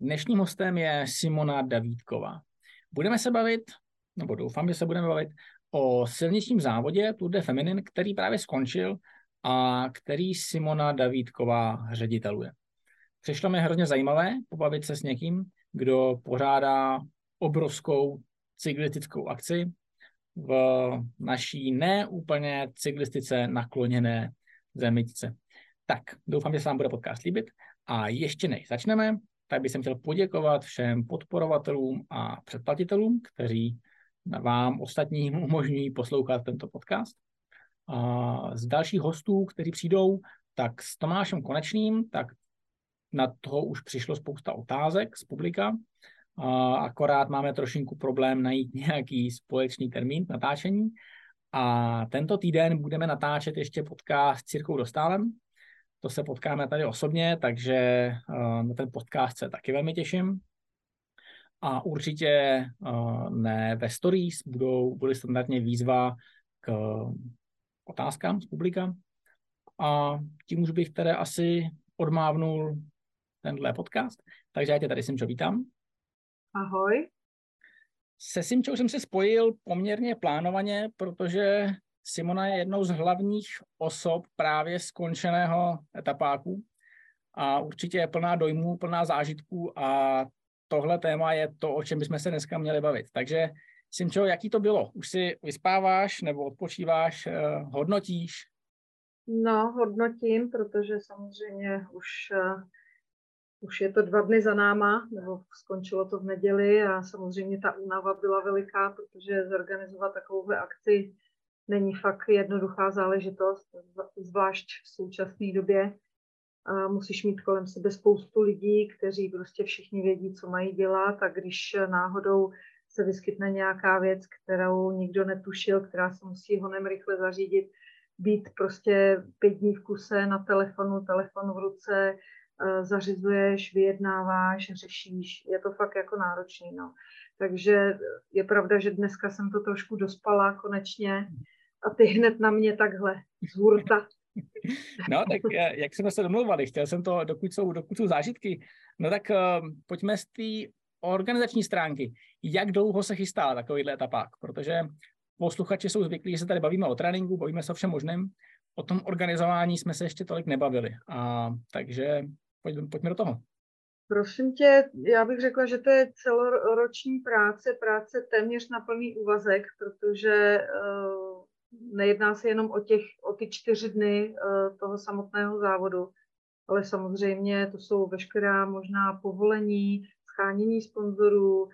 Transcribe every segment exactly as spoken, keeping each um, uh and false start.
Dnešním hostem je Simona Davídková. Budeme se bavit, nebo doufám, že se budeme bavit, o silničním závodě Tour de Feminine, který právě skončil a který Simona Davídková řediteluje. Přišlo mi hrozně zajímavé pobavit se s někým, kdo pořádá obrovskou cyklistickou akci v naší neúplně cyklistice nakloněné zemičce. Tak, doufám, že se vám bude podcast líbit. A ještě než začneme, tak bych jsem chtěl poděkovat všem podporovatelům a předplatitelům, kteří vám ostatním umožňují poslouchat tento podcast. A z dalších hostů, kteří přijdou, tak s Tomášem Konečným, tak na toho už přišlo spousta otázek z publika. A akorát máme trošinku problém najít nějaký společný termín natáčení. A tento týden budeme natáčet ještě podcast s Jirkou Dostálem. To se potkáme tady osobně, takže na ten podcast se taky velmi těším. A určitě ne ve stories budou, bude standardně výzva k otázkám z publika. A tím už bych teda asi odmávnul tenhle podcast. Takže já tě tady, Simčo, vítám. Ahoj. Se Simčou jsem se spojil poměrně plánovaně, protože Simona je jednou z hlavních osob právě skončeného etapáku a určitě je plná dojmů, plná zážitků a tohle téma je to, o čem bychom se dneska měli bavit. Takže Simčo, jaký to bylo? Už si vyspáváš nebo odpočíváš, eh, hodnotíš? No, hodnotím, protože samozřejmě už, uh, už je to dva dny za náma, nebo skončilo to v neděli a samozřejmě ta únava byla veliká, protože zorganizovat takovouhle akci není fakt jednoduchá záležitost, zvlášť v současné době. A musíš mít kolem sebe spoustu lidí, kteří prostě všichni vědí, co mají dělat, a když náhodou se vyskytne nějaká věc, kterou nikdo netušil, která se musí honem rychle zařídit, být prostě pět dní v kuse na telefonu, telefon v ruce, zařizuješ, vyjednáváš, řešíš. Je to fakt jako náročný. No. Takže je pravda, že dneska jsem to trošku dospala konečně. A ty hned na mě takhle z hurta. No, tak jak jsme se domluvali, chtěl jsem to, dokud jsou, dokud jsou zážitky. No tak uh, pojďme z té organizační stránky. Jak dlouho se chystá takovýhle etapák? Protože posluchači jsou zvyklí, že se tady bavíme o tréninku, bavíme se o všem možném. O tom organizování jsme se ještě tolik nebavili. A, takže pojď, pojďme do toho. Prosím tě, já bych řekla, že to je celoroční práce, práce téměř na plný úvazek, protože uh, nejedná se jenom o, těch, o ty čtyři dny uh, toho samotného závodu, ale samozřejmě to jsou veškerá možná povolení, shánění sponzorů, uh,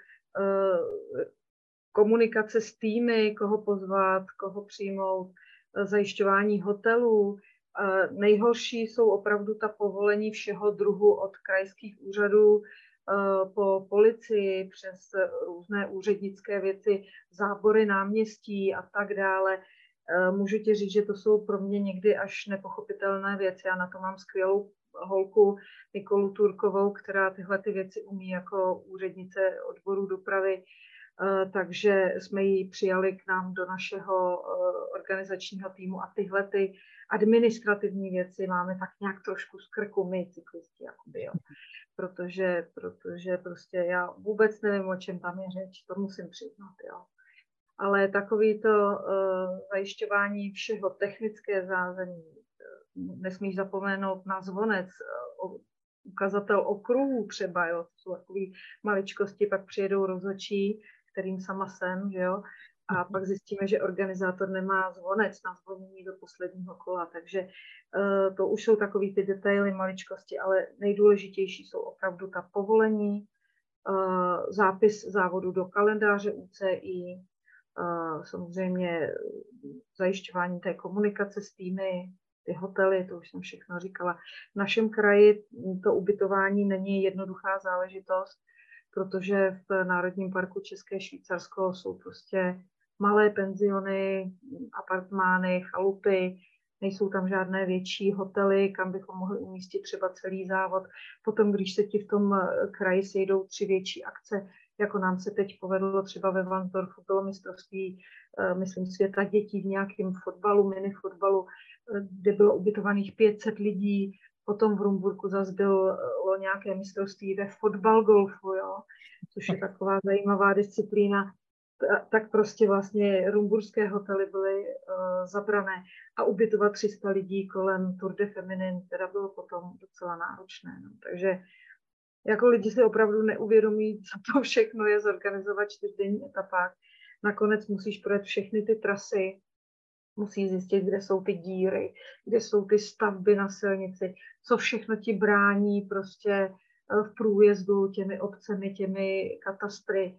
komunikace s týmy, koho pozvat, koho přijmout, uh, zajišťování hotelů. Nejhorší jsou opravdu ta povolení všeho druhu, od krajských úřadů po policii, přes různé úřednické věci, zábory náměstí a tak dále. Můžu ti říct, že to jsou pro mě někdy až nepochopitelné věci. Já na to mám skvělou holku Nikolu Turkovou, která tyhle ty věci umí jako úřednice odboru dopravy. Takže jsme ji přijali k nám do našeho organizačního týmu a tyhle ty administrativní věci máme tak nějak trošku z krku my cyklisti, jakoby, jo. Protože, protože prostě já vůbec nevím, o čem tam je řeč, to musím přiznat, jo. Ale takový to uh, zajišťování všeho, technické zázemí, nesmíš zapomenout na zvonec, uh, ukazatel okruhů třeba, jo, to jsou takové maličkosti, pak přijedou rozhodčí, kterým sama jsem, že jo, a pak zjistíme, že organizátor nemá zvonec na zvonění do posledního kola, takže uh, to už jsou takový ty detaily, maličkosti, ale nejdůležitější jsou opravdu ta povolení, uh, zápis závodu do kalendáře U C I, uh, samozřejmě zajišťování té komunikace s týmy, ty hotely, to už jsem všechno říkala. V našem kraji to ubytování není jednoduchá záležitost, protože v Národním parku České Švýcarsko jsou prostě malé penziony, apartmány, chalupy, nejsou tam žádné větší hotely, kam bychom mohli umístit třeba celý závod. Potom, když se ti v tom kraji sejdou tři větší akce, jako nám se teď povedlo třeba ve Varnsdorfu, bylo mistrovství, myslím, světa dětí v nějakém fotbalu, minifotbalu, kde bylo ubytovaných pět set lidí, Potom v Rumburku zase bylo nějaké mistrovství ve fotbal golfu, jo, což je taková zajímavá disciplína. Tak prostě vlastně rumburské hotely byly uh, zabrané a ubytovat tři sta lidí kolem Tour de Feminine teda bylo potom docela náročné. No. Takže jako lidi si opravdu neuvědomí, co to všechno je zorganizovat čtyřdenní etapách. Nakonec musíš projet všechny ty trasy, musíš zjistit, kde jsou ty díry, kde jsou ty stavby na silnici, co všechno ti brání prostě v průjezdu těmi obcemi, těmi katastry.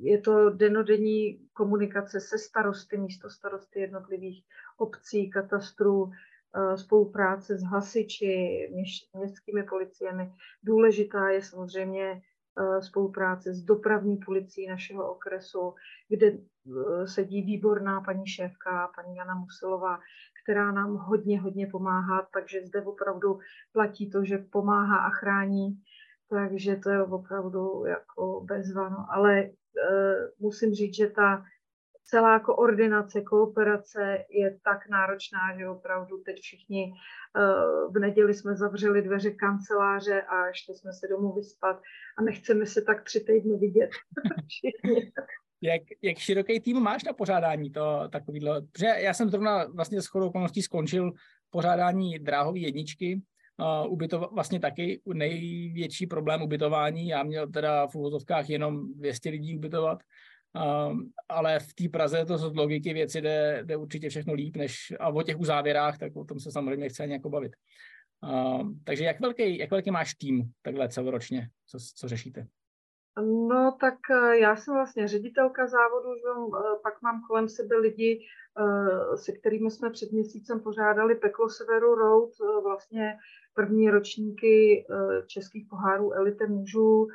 Je to dennodenní komunikace se starosty, místo starosty jednotlivých obcí, katastrů, spolupráce s hasiči, městskými policiemi. Důležitá je samozřejmě spolupráce s dopravní policií našeho okresu, kde sedí výborná paní šéfka, paní Jana Musilová, která nám hodně, hodně pomáhá, takže zde opravdu platí to, že pomáhá a chrání. Takže to je opravdu jako bezvano. Ale e, musím říct, že ta celá koordinace, kooperace je tak náročná, že opravdu teď všichni e, v neděli jsme zavřeli dveře kanceláře a ještě jsme se domů vyspat a nechceme se tak tři týdny vidět. Jak, jak široký tým máš na pořádání to takovýhle? Protože já jsem zrovna vlastně shodou okolností skončil pořádání dráhové jedničky. Uh, ubytova- vlastně taky největší problém ubytování. Já měl teda v uvozovkách jenom dvě stě lidí ubytovat, uh, ale v té Praze to z logiky věci jde, jde určitě všechno líp, než a o těch uzávěrách, tak o tom se samozřejmě chce nějak bavit. Uh, takže jak velký, jak velký máš tým takhle celoročně? Co, co řešíte? No tak já jsem vlastně ředitelka závodu, že pak mám kolem sebe lidi, se kterými jsme před měsícem pořádali Peklo Severu Road, vlastně první ročníky českých pohárů elite mužů,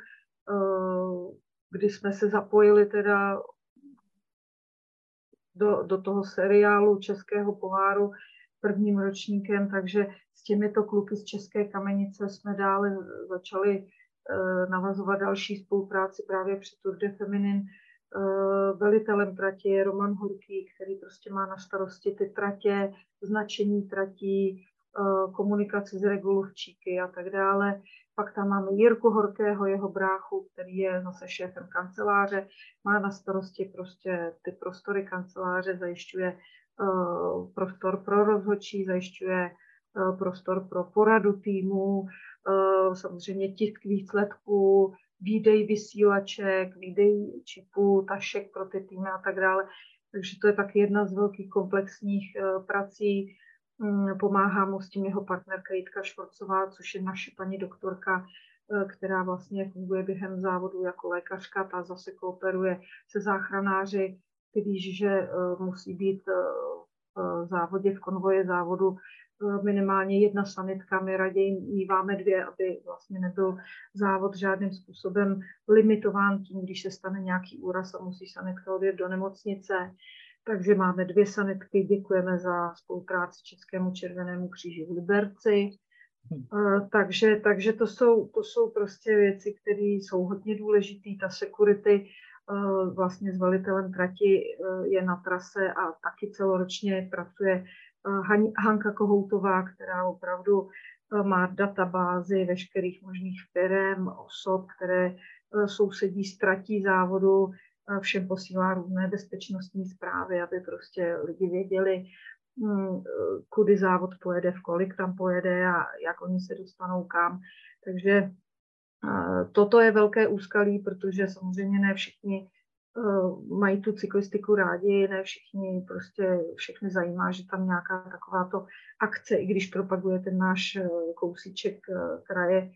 kdy jsme se zapojili teda do, do toho seriálu českého poháru prvním ročníkem, takže s těmito kluky z České Kamenice jsme dále začali navazovat další spolupráci právě při Tour de Feminine. Velitelem trati je Roman Horký, který prostě má na starosti ty tratě, značení tratí, komunikaci s regulovčíky a tak dále. Pak tam máme Jirku Horkého, jeho bráchu, který je zase šéfem kanceláře, má na starosti prostě ty prostory kanceláře, zajišťuje prostor pro rozhodčí, zajišťuje prostor pro poradu týmu, samozřejmě tisk výsledků, výdej vysílaček, výdej čipů, tašek pro ty týmy a tak dále. Takže to je taky jedna z velkých komplexních prací. Pomáhá mu s tím jeho partnerka Jitka Švorcová, což je naše paní doktorka, která vlastně funguje během závodu jako lékařka, ta zase kooperuje se záchranáři, když že musí být v závodě, v konvoji závodu minimálně jedna sanitka, my raději míváme dvě, aby vlastně nebyl závod žádným způsobem limitován tím, když se stane nějaký úraz a musí sanitka odjet do nemocnice. Takže máme dvě sanitky, děkujeme za spolupráci Českému červenému kříži v Liberci. Hmm. Takže, takže to jsou, to jsou prostě věci, které jsou hodně důležité. Ta security vlastně s velitelem trati je na trase a taky celoročně pracuje Hanka Kohoutová, která opravdu má databázi veškerých možných firem, osob, které sousedí s tratí závodu, všem posílá různé bezpečnostní zprávy, aby prostě lidi věděli, kudy závod pojede, v kolik tam pojede a jak oni se dostanou kam. Takže toto je velké úskalí, protože samozřejmě ne všichni mají tu cyklistiku rádi, ne všichni, prostě všechny zajímá, že tam nějaká takováto akce, i když propaguje ten náš kousíček kraje,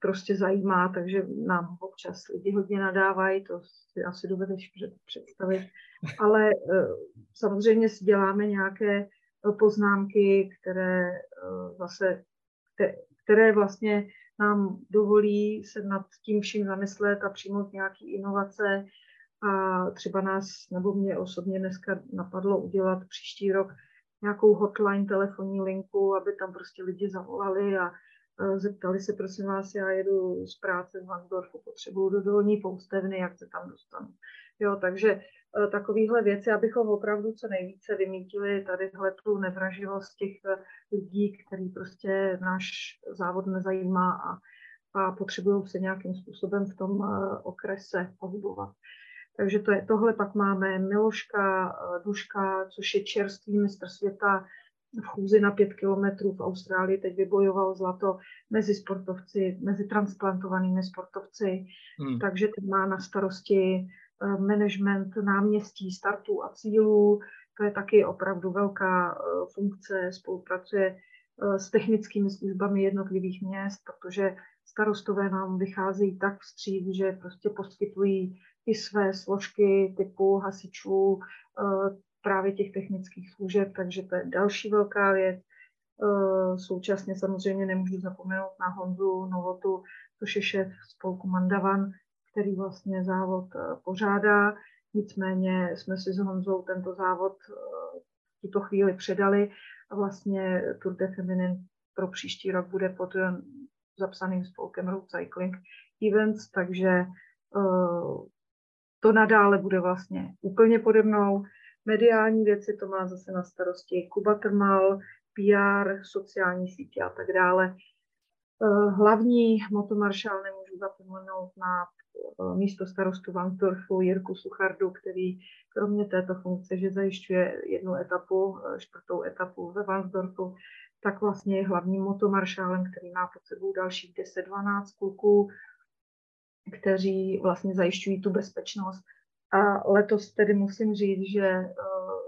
prostě zajímá, takže nám občas lidi hodně nadávají, to si asi dovedeš představit, ale samozřejmě si děláme nějaké poznámky, které zase, které vlastně nám dovolí se nad tím vším zamyslet a přijmout nějaké inovace. A třeba nás, nebo mě osobně dneska napadlo udělat příští rok nějakou hotline telefonní linku, aby tam prostě lidi zavolali a zeptali se, prosím vás, já jedu z práce z Hansdorfu, potřebuju do Dolní Poustevny, jak se tam dostanu. Jo, takže takovéhle věci, abychom opravdu co nejvíce vymítili tadyhle tu nevraživost těch lidí, který prostě náš závod nezajímá a, a potřebují se nějakým způsobem v tom okrese pohybovat. Takže to je, tohle pak máme Miloška Duška, což je čerstvý mistr světa v chůzi na pět kilometrů v Austrálii, teď vybojoval zlato mezi sportovci, mezi transplantovanými sportovci, hmm. takže ten má na starosti management náměstí, startů a cílů, to je taky opravdu velká funkce, spolupracuje s technickými službami jednotlivých měst, protože starostové nám vycházejí tak vstříc, že prostě poskytují i své složky typu hasičů, právě těch technických služeb, takže to je další velká věc. Současně samozřejmě nemůžu zapomenout na Honzu Novotu, což je šéf spolku Mandavan, který vlastně závod pořádá. Nicméně jsme si s Honzou tento závod v tuto chvíli předali a vlastně Tour de Feminine pro příští rok bude pod zapsaným spolkem Road Cycling Events, takže to nadále bude vlastně úplně pode mnou. Mediální věci to má zase na starosti Kubatrmal, P R, sociální sítě a tak dále. Hlavní motomaršál nemůžu zapomenout na místo starostu Vantorfu Jirku Suchardu, který kromě této funkce, že zajišťuje jednu etapu, čtvrtou etapu ve Vansdorfu, tak vlastně je hlavním motomaršálem, který má pod sebou dalších deset dvanáct kluků, kteří vlastně zajišťují tu bezpečnost. A letos tedy musím říct, že uh,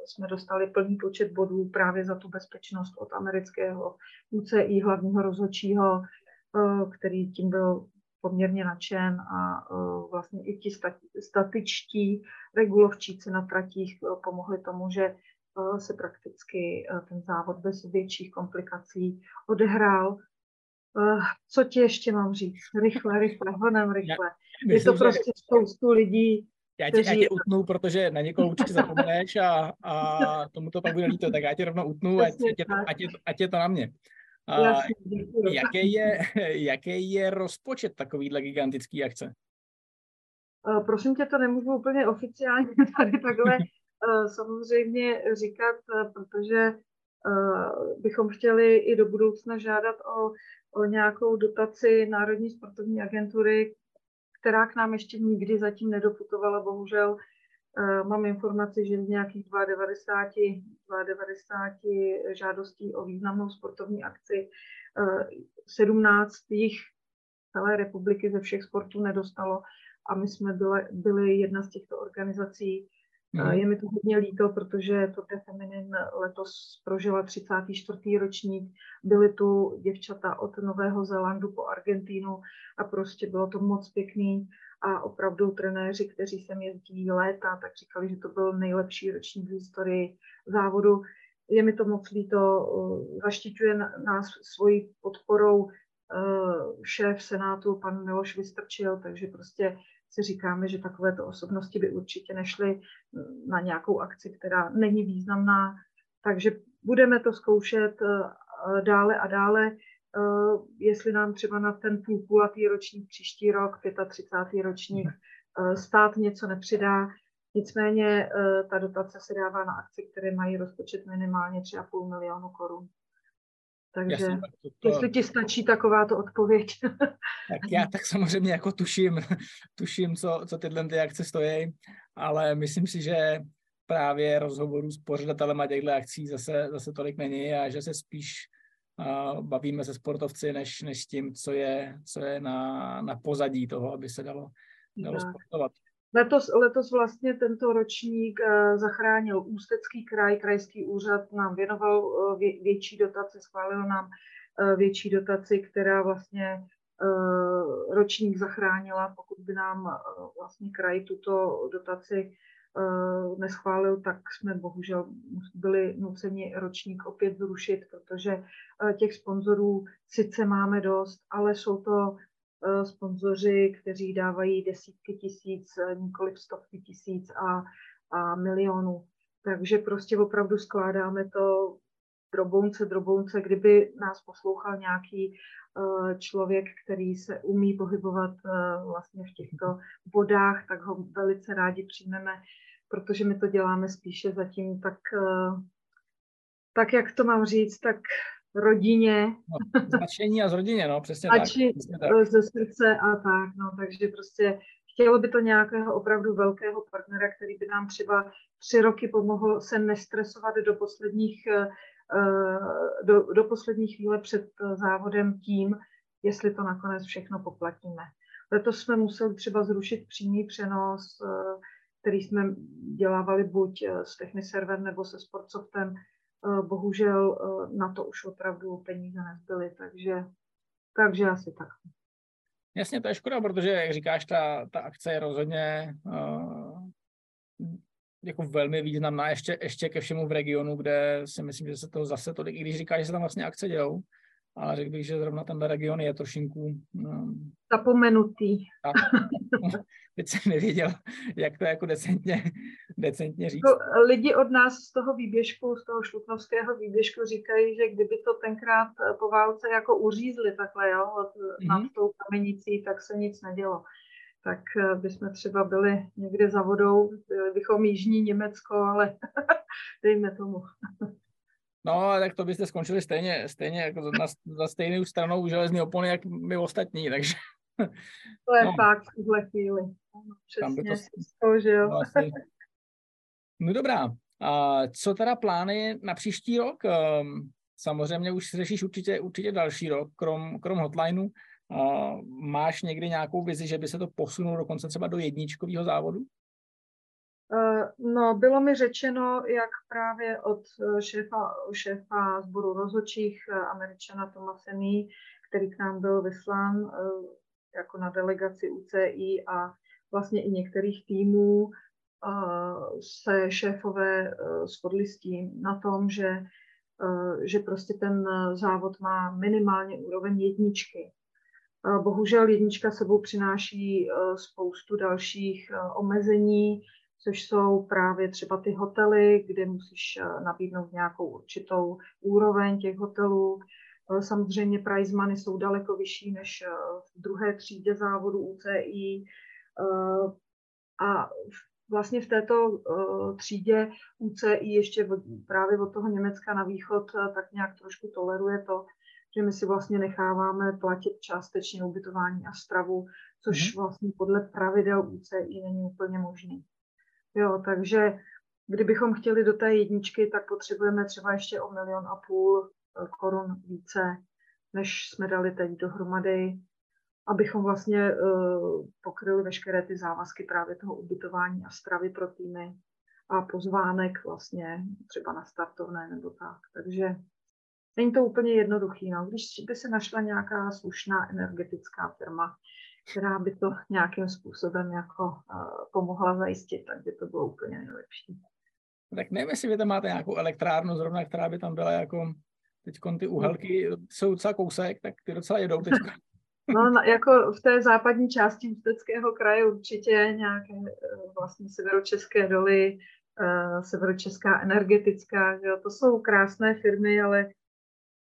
jsme dostali plný počet bodů právě za tu bezpečnost od amerického U C I hlavního rozhodčího, uh, který tím byl poměrně nadšen a uh, vlastně i ti stati- statičtí regulovčíci na tratích uh, pomohli tomu, že uh, se prakticky uh, ten závod bez větších komplikací odehrál. Uh, co ti ještě mám říct? Rychle, rychle, honem rychle. Je to prostě spoustu lidí. Já tě, já tě utnu, protože na někoho určitě zapomneš a, a tomu to pak bude líto, tak já tě rovno utnu a ať je to na mě. A jaký, je, jaký je rozpočet takovýhle gigantický akce? Prosím tě, to nemůžu úplně oficiálně tady takhle samozřejmě říkat, protože bychom chtěli i do budoucna žádat o, o nějakou dotaci Národní sportovní agentury, která k nám ještě nikdy zatím nedoputovala, bohužel. Uh, mám informaci, že z nějakých devadesát dva žádostí o významnou sportovní akci uh, sedmnáct jich celé republiky ze všech sportů nedostalo a my jsme byli, byli jedna z těchto organizací. Mm. Uh, je mi to hodně líto, protože Tour de Feminine letos prožila třicátý čtvrtý ročník. Byly tu děvčata od Nového Zélandu po Argentínu a prostě bylo to moc pěkný. A opravdu trenéři, kteří sem jezdí léta, tak říkali, že to byl nejlepší ročník v historii závodu. Je mi to moc líto, zaštiťuje nás svojí podporou šéf senátu, pan Miloš Vystrčil, takže prostě si říkáme, že takovéto osobnosti by určitě nešly na nějakou akci, která není významná. Takže budeme to zkoušet dále a dále. Uh, jestli nám třeba na ten půlkulatý ročník příští rok, třicátý pátý ročník, uh, stát něco nepřidá. Nicméně uh, ta dotace se dává na akce, které mají rozpočet minimálně tři a půl milionu korun. Takže jasně, to... jestli ti stačí takováto odpověď. Tak já tak samozřejmě jako tuším, tuším co, co tyhle ty akce stojí, ale myslím si, že právě rozhovorů s pořadatelema těchto akcí zase, zase tolik není a že se spíš bavíme se sportovci, než, než tím, co je, co je na, na pozadí toho, aby se dalo, dalo sportovat. Letos, letos vlastně tento ročník zachránil Ústecký kraj, krajský úřad nám věnoval vě, větší dotaci, schválil nám větší dotaci, která vlastně ročník zachránila. Pokud by nám vlastně kraj tuto dotaci neschválil, tak jsme bohužel byli nuceni ročník opět zrušit, protože těch sponzorů sice máme dost, ale jsou to sponzoři, kteří dávají desítky tisíc, nikoliv stovky tisíc a, a milionů. Takže prostě opravdu skládáme to drobounce, drobounce, kdyby nás poslouchal nějaký uh, člověk, který se umí pohybovat uh, vlastně v těchto vodách, tak ho velice rádi přijmeme, protože my to děláme spíše zatím tak, uh, tak jak to mám říct, tak rodině. No, značení a z rodině, no, přesně tak. Přesně tak. Ze srdce a tak, no, takže prostě chtělo by to nějakého opravdu velkého partnera, který by nám třeba tři roky pomohl se nestresovat do posledních, do, do poslední chvíle před závodem tím, jestli to nakonec všechno poplatíme. Letos jsme museli třeba zrušit přímý přenos, který jsme dělávali buď s Techniserverem nebo se Sportsoftem. Bohužel na to už opravdu peníze nezbyly, takže, takže asi tak. Jasně, to je škoda, protože, jak říkáš, ta, ta akce je rozhodně uh, jako velmi významná ještě, ještě ke všemu v regionu, kde si myslím, že se to zase tolik, i když říkáš, že se tam vlastně akce dělou, ale řekl bych, že zrovna tenhle region je trošinku um, zapomenutý. Tak, teď jsem nevěděl, jak to jako decentně, decentně říct. To lidi od nás z toho výběžku, z toho šluknovského výběžku říkají, že kdyby to tenkrát po válce jako uřízli takhle, jo, nad mm-hmm. tou kamenicí, tak se nic nedělo. Tak bychom třeba byli někde za vodou, byli bychom jižní Německo, ale dejme tomu. No, tak to byste skončili stejně, stejně jako na, za stejnou stranou železný opony, jak my ostatní, takže... To je no. fakt v tuhle chvíli. Přesně, to... to, že jo. Vlastně. No dobrá, a co teda plány na příští rok? Samozřejmě už řešíš určitě, určitě další rok, krom, krom hotlineu. Máš někdy nějakou vizi, že by se to posunulo dokonce třeba do jedničkového závodu? No, bylo mi řečeno, jak právě od šéfa, šéfa sboru rozhodčích Američana Tomašený, který k nám byl vyslán jako na delegaci U C I a vlastně i některých týmů, se šéfové shodli s tím na tom, že, že prostě ten závod má minimálně úroveň jedničky. Bohužel jednička sebou přináší spoustu dalších omezení, což jsou právě třeba ty hotely, kde musíš nabídnout nějakou určitou úroveň těch hotelů. Samozřejmě prize money jsou daleko vyšší než v druhé třídě závodu U C I. A vlastně v této třídě U C I ještě právě od toho Německa na východ tak nějak trošku toleruje to, že my si vlastně necháváme platit částečně ubytování a stravu, což vlastně podle pravidel U C I není úplně možný. Jo, takže kdybychom chtěli do té jedničky, tak potřebujeme třeba ještě o milion a půl korun více, než jsme dali teď dohromady, abychom vlastně uh, pokryli veškeré ty závazky právě toho ubytování a stravy pro týmy a pozvánek vlastně třeba na startovné nebo tak. Takže není to úplně jednoduchý. No. Když by se našla nějaká slušná energetická firma, která by to nějakým způsobem jako uh, pomohla zajistit, tak by to bylo úplně nejlepší. Tak nevím, jestli vy tam máte nějakou elektrárnu zrovna, která by tam byla jako, teďkon ty uhelky jsou docela kousek, tak ty docela jedou teďka. No, jako v té západní části Ústeckého kraje určitě nějaké vlastně severočeské doly, uh, severočeská energetická, jo, to jsou krásné firmy, ale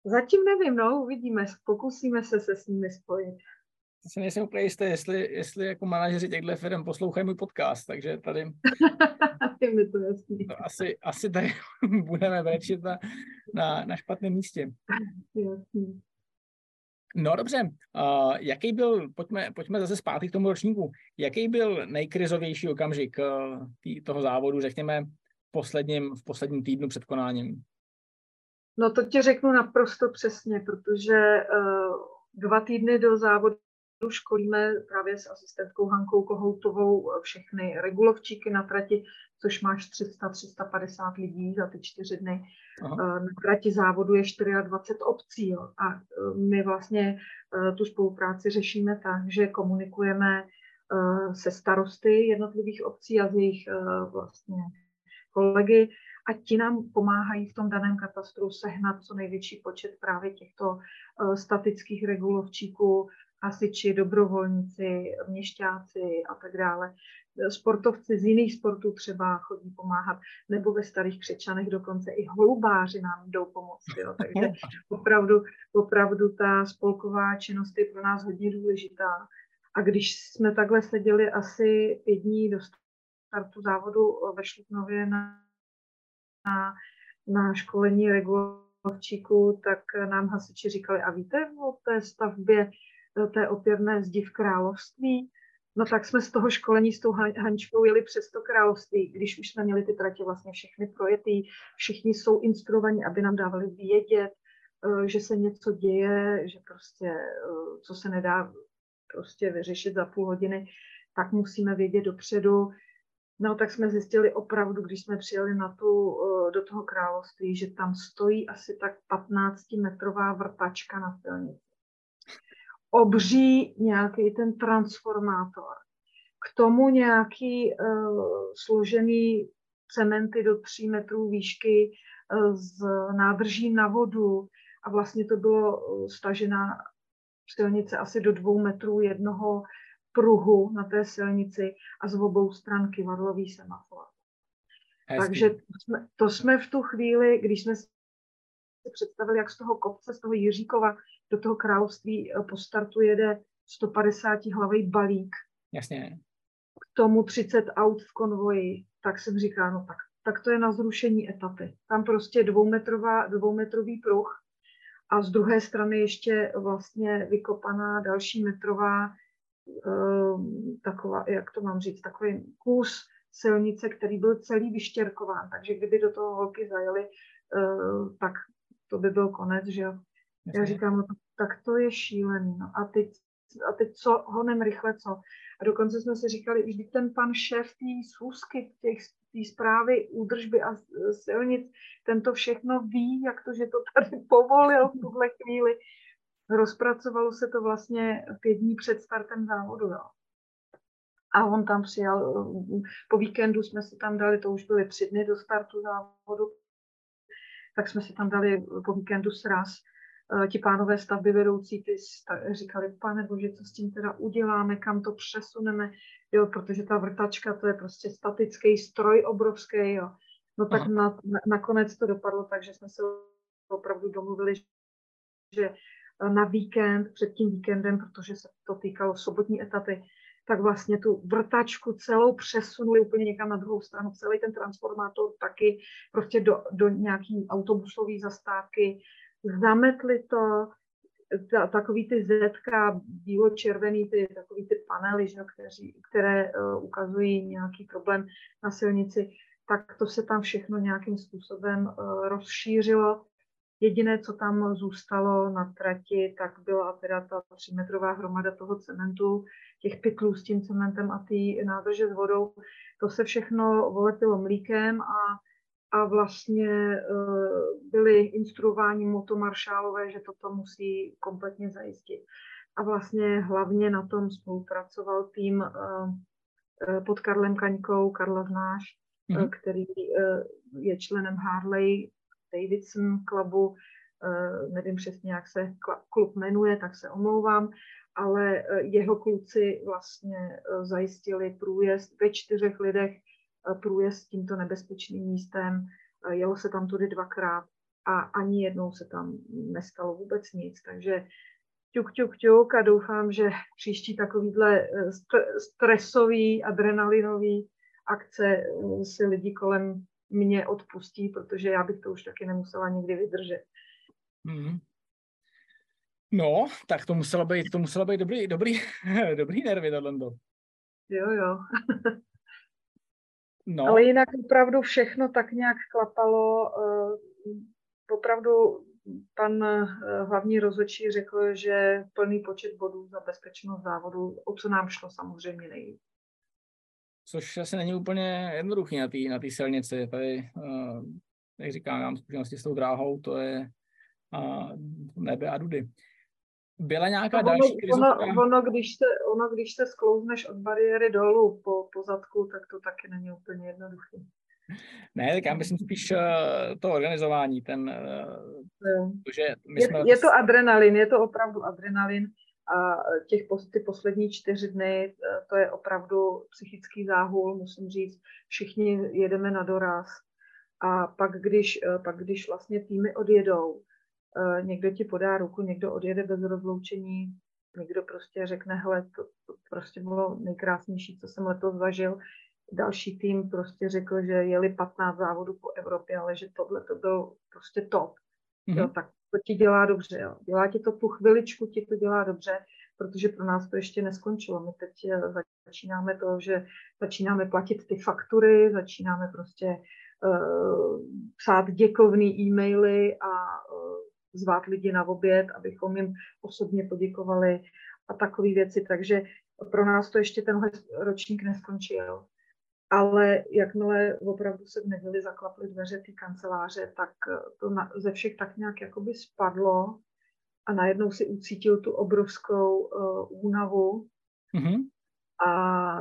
zatím nevím, no, uvidíme, pokusíme se se s nimi spojit. Se nejsem úplně jistý, jestli, jestli jako manažeři těchto firm poslouchají můj podcast, takže tady to to asi, asi tady budeme brečit na, na, na špatném místě. Jasný. No dobře, uh, jaký byl, pojďme, pojďme zase zpátky k tomu ročníku, jaký byl nejkrizovější okamžik uh, tý, toho závodu, řekněme, v posledním, v posledním týdnu před konáním? No to ti řeknu naprosto přesně, protože uh, dva týdny do závodu školíme právě s asistentkou Hankou Kohoutovou všechny regulovčíky na trati, což máš tři sta až tři sta padesát lidí za ty čtyři dny. Aha. Na trati závodu je dvacet čtyři obcí a my vlastně tu spolupráci řešíme tak, že komunikujeme se starosty jednotlivých obcí a s jejich vlastně kolegy a ti nám pomáhají v tom daném katastru sehnat co největší počet právě těchto statických regulovčíků, hasiči, dobrovolníci, měšťáci a tak dále. Sportovci z jiných sportů třeba chodí pomáhat, nebo ve Starých Křečanech dokonce i holubáři nám jdou pomoci. Jo. Takže opravdu, opravdu ta spolková činnost je pro nás hodně důležitá. A když jsme takhle seděli asi pět dní do startu závodu ve Šluknově na, na, na školení regulovčíku, tak nám hasiči říkali, a víte o té stavbě té opěrné zdi v Království? No tak jsme z toho školení s tou Hančkou jeli přes to Království, když už jsme měli ty trati vlastně všechny projetý, všichni jsou instruovaní, aby nám dávali vědět, že se něco děje, že prostě, co se nedá prostě vyřešit za půl hodiny, tak musíme vědět dopředu. No tak jsme zjistili opravdu, když jsme přijeli na tu, do toho Království, že tam stojí asi tak patnáctimetrová vrtačka na silnici. Obří nějaký ten transformátor, k tomu nějaký uh, složený cementy do tří metrů výšky uh, z nádrží na vodu a vlastně to bylo uh, stažená silnice asi do dvou metrů jednoho pruhu na té silnici a z obou stran kyvadlový semafor. Takže to jsme, to jsme v tu chvíli, když jsme si představili, jak z toho kopce, z toho Jiříkova do toho Království po startu jede sto padesát hlavej balík. Jasně. K tomu třicet aut v konvoji, tak jsem říká, no tak, tak to je na zrušení etapy. Tam prostě dvoumetrová, dvoumetrový pruh a z druhé strany ještě vlastně vykopaná další metrová, taková, jak to mám říct, takový kus silnice, který byl celý vyštěrkován. Takže kdyby do toho holky zajeli, tak to by byl konec, že jo. Já říkám, no, tak to je šílený. No. A, teď, a teď co, honem rychle co. A dokonce jsme si říkali, už ten pan šéf té schůzky, té zprávy, údržby a silnic, ten to všechno ví, jak to, že to tady povolil v tuhle chvíli. Rozpracovalo se to vlastně pět dní před startem závodu. Jo. A on tam přijal, po víkendu jsme si tam dali, to už byly tři dny do startu závodu, tak jsme si tam dali po víkendu sraz. Ti pánové stavby vedoucí ty říkali, pane bože, co s tím teda uděláme, kam to přesuneme, jo, protože ta vrtačka, to je prostě statický stroj obrovský, jo. No tak na, na, nakonec to dopadlo, takže jsme se opravdu domluvili, že na víkend, před tím víkendem, protože se to týkalo sobotní etapy, tak vlastně tu vrtačku celou přesunuli úplně někam na druhou stranu, celý ten transformátor taky prostě do, do nějaký autobusové zastávky. Zametli to, ta, takový ty zetka, bílo-červený, ty, takový ty panely, že, kteří, které uh, ukazují nějaký problém na silnici, tak to se tam všechno nějakým způsobem uh, rozšířilo. Jediné, co tam zůstalo na trati, tak byla teda ta třímetrová hromada toho cementu, těch pytlů s tím cementem a ty nádrže s vodou. To se všechno voletilo mlíkem a A vlastně uh, byli instruováni motomaršálové, že toto musí kompletně zajistit. A vlastně hlavně na tom spolupracoval tým uh, pod Karlem Kaňkou, Karla znáš, mm-hmm. uh, který uh, je členem Harley Davidson klubu, uh, nevím přesně, jak se klub jmenuje, tak se omlouvám, ale uh, jeho kluci vlastně uh, zajistili průjezd ve čtyřech lidech, průjezd tímto nebezpečným místem, jelo se tam tudy dvakrát a ani jednou se tam nestalo vůbec nic, takže ťuk, ťuk, ťuk a doufám, že příští takovýhle stresový, adrenalinový akce si lidi kolem mě odpustí, protože já bych to už taky nemusela nikdy vydržet. Mm. No, tak to muselo být, to muselo být dobrý, dobrý, dobrý nervy tohle. Jo, jo. No. Ale jinak opravdu všechno tak nějak klapalo. Opravdu pan hlavní rozhodčí řekl, že plný počet bodů za bezpečnost závodu, o co nám šlo samozřejmě nejvíc. Což asi není úplně jednoduchý na té na té silnici. Tady, jak říkám, mám zkušenosti s tou dráhou, to je nebe a dudy. Byla nějaká ono, další ono, ono, když se, ono, když se sklouzneš od bariéry dolů po, po zadku, tak to taky není úplně jednoduché. Ne, tak já myslím spíš uh, to organizování. Ten, uh, to, že my je, jsme... je to adrenalin, je to opravdu adrenalin. a těch post, ty poslední čtyři dny, to je opravdu psychický záhul, musím říct, všichni jedeme na doraz. A pak když, pak když vlastně týmy odjedou, někdo ti podá ruku, někdo odjede bez rozloučení, někdo prostě řekne, hele, to, to prostě bylo nejkrásnější, co jsem letos zažil. Další tým prostě řekl, že jeli patnáct závodů po Evropě, ale že tohle to byl prostě top. Mm-hmm. Jo, tak to ti dělá dobře. Jo. Dělá ti to tu chviličku, ti to dělá dobře, protože pro nás to ještě neskončilo. My teď začínáme to, že začínáme platit ty faktury, začínáme prostě uh, psát děkovný e-maily a uh, zvát lidi na oběd, abychom jim osobně poděkovali a takové věci. Takže pro nás to ještě tenhle ročník neskončil. Ale jakmile opravdu se v neděli zaklaply dveře té kanceláře, tak to na, ze všech tak nějak jakoby spadlo a najednou si ucítil tu obrovskou uh, únavu. Mm-hmm. A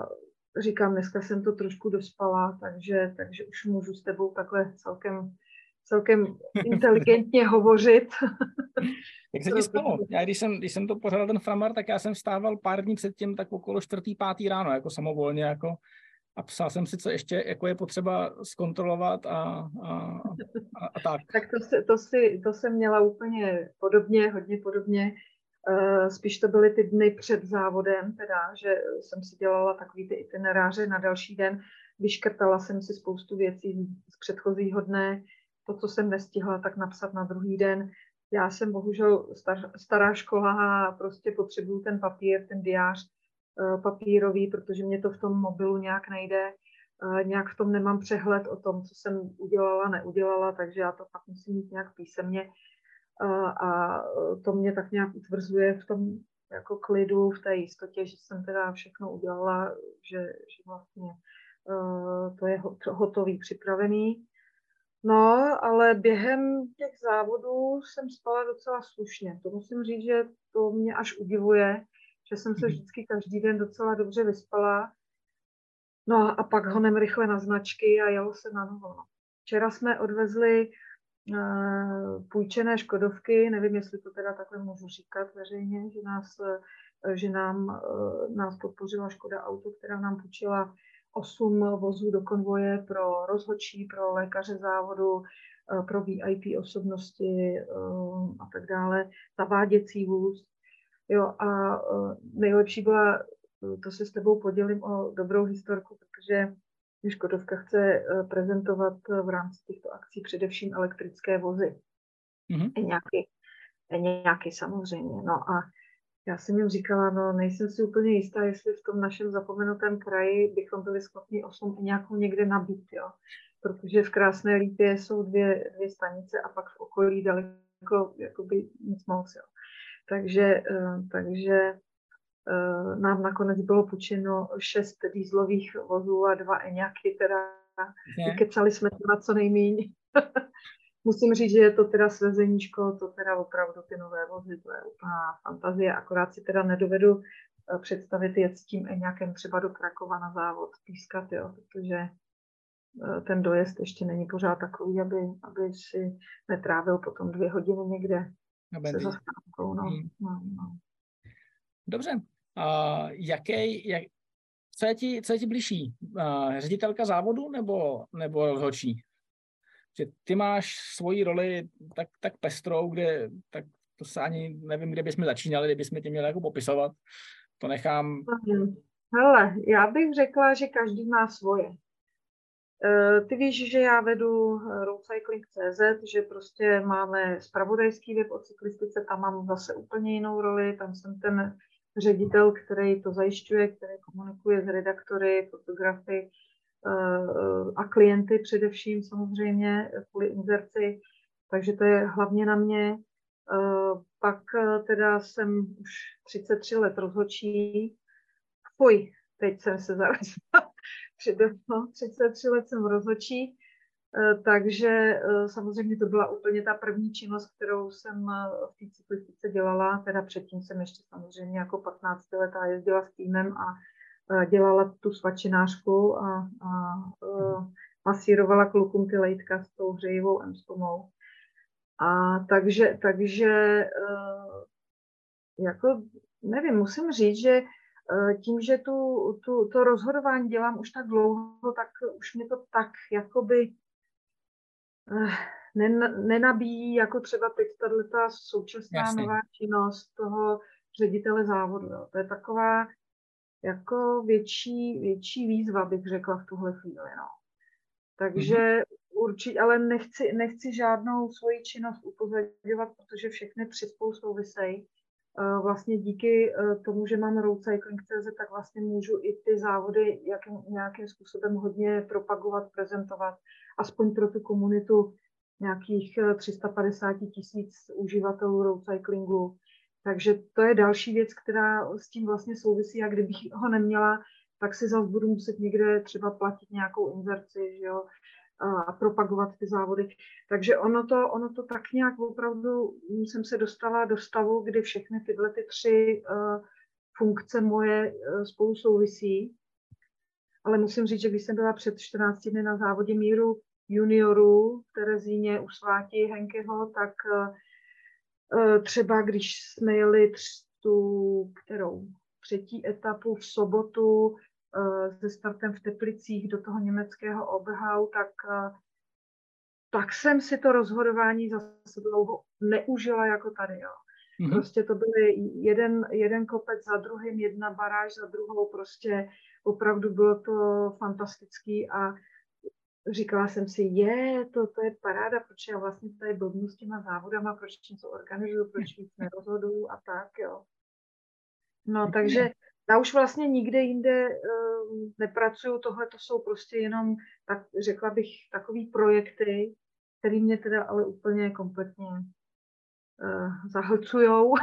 říkám, dneska jsem to trošku dospala, takže, takže už můžu s tebou takhle celkem, celkem inteligentně hovořit. Jak se ti stalo? Já když jsem, když jsem to pořádal ten framar, tak já jsem vstával pár dní předtím tak okolo čtvrtý, pátý ráno, jako samovolně, jako a psal jsem si, co ještě jako je potřeba zkontrolovat a, a, a, a tak. Tak to, si, to, si, to jsem měla úplně podobně, hodně podobně. Spíš to byly ty dny před závodem, teda, že jsem si dělala takový ty itineráře na další den. Vyškrtala jsem si spoustu věcí z předchozího dne. To, co jsem nestihla, tak napsat na druhý den. Já jsem bohužel star, stará škola a prostě potřebuju ten papír, ten diář papírový, protože mě to v tom mobilu nějak nejde, nějak v tom nemám přehled o tom, co jsem udělala, neudělala, takže já to pak musím mít nějak písemně a to mě tak nějak utvrzuje v tom jako klidu, v té jistotě, že jsem teda všechno udělala, že, že vlastně to je hotový, připravený. No, ale během těch závodů jsem spala docela slušně. To musím říct, že to mě až udivuje, že jsem se vždycky každý den docela dobře vyspala. No a pak honem rychle na značky a jelo se na novo. Včera jsme odvezli uh, půjčené Škodovky, nevím, jestli to teda takhle můžu říkat veřejně, že, nás, že nám, uh, nás podpořila Škoda Auto, která nám půjčila osm vozů do konvoje pro rozhodčí, pro lékaře závodu, uh, pro V I P osobnosti uh, a tak dále, zaváděcí vůz. Jo, a nejlepší byla, to se s tebou podělím o dobrou historku, protože Škodovka chce prezentovat v rámci těchto akcí především elektrické vozy. Mm-hmm. E nějaký, e nějaký samozřejmě. No a já jsem jim říkala, no nejsem si úplně jistá, jestli v tom našem zapomenutém kraji bychom byli schopni osm e nějakou někde nabít, jo. Protože v Krásné Lípě jsou dvě, dvě stanice a pak v okolí daleko jakoby nic moc, jo. Takže, takže nám nakonec bylo půjčeno šest dieselových vozů a dva eňáky, teda vykecali jsme to na co nejméně. Musím říct, že je to teda svězeníčko, to teda opravdu ty nové vozy, to je úplná fantazie, akorát si teda nedovedu představit jet s tím eňákem třeba do Krakova na závod pískat, jo, protože ten dojezd ještě není pořád takový, aby, aby si netrávil potom dvě hodiny někde. Zastávkou, no. No, no. Dobře. Uh, jaký, jak, co, je ti, co je ti bližší? Uh, ředitelka závodu nebo, nebo rozhodčí? Že ty máš svoji roli tak, tak pestrou, kde tak to se ani nevím, kde bychom začínali, kde bychom tě měli jako popisovat. To nechám. Hele, já bych řekla, že každý má svoje. Ty víš, že já vedu road cycling tečka cé zet, že prostě máme zpravodajský web o cyklistice, tam mám zase úplně jinou roli, tam jsem ten ředitel, který to zajišťuje, který komunikuje s redaktory, fotografy a klienty především samozřejmě kvůli inzerci, takže to je hlavně na mě. Pak teda jsem už třicet tři let rozhodčí. Fuj, teď jsem se zarazila. No, třicet tři let jsem v rozhodčí, takže samozřejmě to byla úplně ta první činnost, kterou jsem v té cyklistice dělala, teda předtím jsem ještě samozřejmě jako patnácti letá jezdila s týmem a dělala tu svačinářku a, a, a masírovala klukům ty lejtka s tou hřejivou emstomou. A takže, takže jako nevím, musím říct, že tím, že tu, tu, to rozhodování dělám už tak dlouho, tak už mě to tak jakoby nenabíjí, jako třeba teď tato současná Jasný. nová činnost toho ředitele závodu. Jo. To je taková jako větší, větší výzva, bych řekla v tuhle chvíli. No. Takže mm-hmm. určitě, ale nechci, nechci žádnou svoji činnost upozadňovat, protože všechny tři spolu souvisejí. Vlastně díky tomu, že mám roadcycling tečka cé zet, tak vlastně můžu i ty závody jakým, nějakým způsobem hodně propagovat, prezentovat. Aspoň pro tu komunitu nějakých tři sta padesát tisíc uživatelů roadcyclingu. Takže to je další věc, která s tím vlastně souvisí, a kdybych ho neměla, tak si zase budu muset někde třeba platit nějakou inzerci, že jo, a propagovat ty závody. Takže ono to, ono to tak nějak opravdu jsem se dostala do stavu, kdy všechny tyhle ty tři uh, funkce moje uh, spolu souvisí. Ale musím říct, že když jsem byla před čtrnácti dny na závodě Míru junioru v Terezíně u sváti Henkeho, tak uh, třeba když jsme jeli tř, tu kterou, třetí etapu v sobotu, se startem v Teplicích do toho německého Oberhau, tak, tak jsem si to rozhodování zase dlouho neužila jako tady. Jo. Mm-hmm. Prostě to byly jeden, jeden kopec za druhým, jedna baráž za druhou, prostě opravdu bylo to fantastický a říkala jsem si, je, to, to je paráda, proč já vlastně tady blbnu s těma závodama, proč něco organizuju, proč nic nerozhoduju a tak, jo. No, takže já už vlastně nikde jinde uh, nepracuju, tohle to jsou prostě jenom, tak, řekla bych, takový projekty, které mě teda ale úplně kompletně uh, zahlcujou.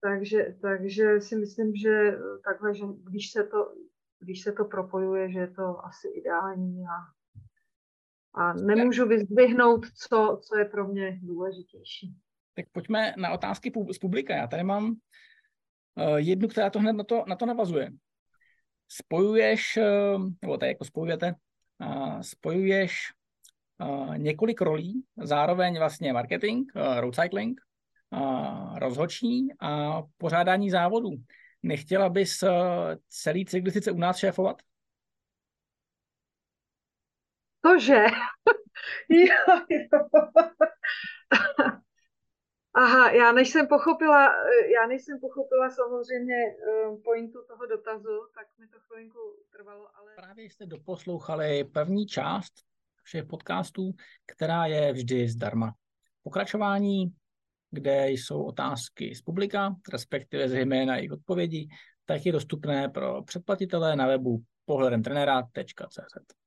takže, takže si myslím, že takhle, že když se to, když se to propojuje, že je to asi ideální a, a nemůžu vyzdvihnout, co, co je pro mě důležitější. Tak pojďme na otázky z publika. Já tady mám jednu, která to hned na to, na to navazuje. Spojuješ, nebo tak jako spojujete, spojuješ několik rolí, zároveň vlastně marketing, road cycling, rozhodčí a pořádání závodů. Nechtěla bys celý cyklistice u nás šéfovat? Tože? jo, jo. Aha, já než jsem pochopila, já než jsem pochopila samozřejmě pointu toho dotazu, tak mi to chvilinku trvalo, ale... Právě jste doposlouchali první část všech podcastů, která je vždy zdarma. Pokračování, kde jsou otázky z publika, respektive zejména jejich odpovědi, tak je dostupné pro předplatitele na webu pohledem trenera tečka cé zet.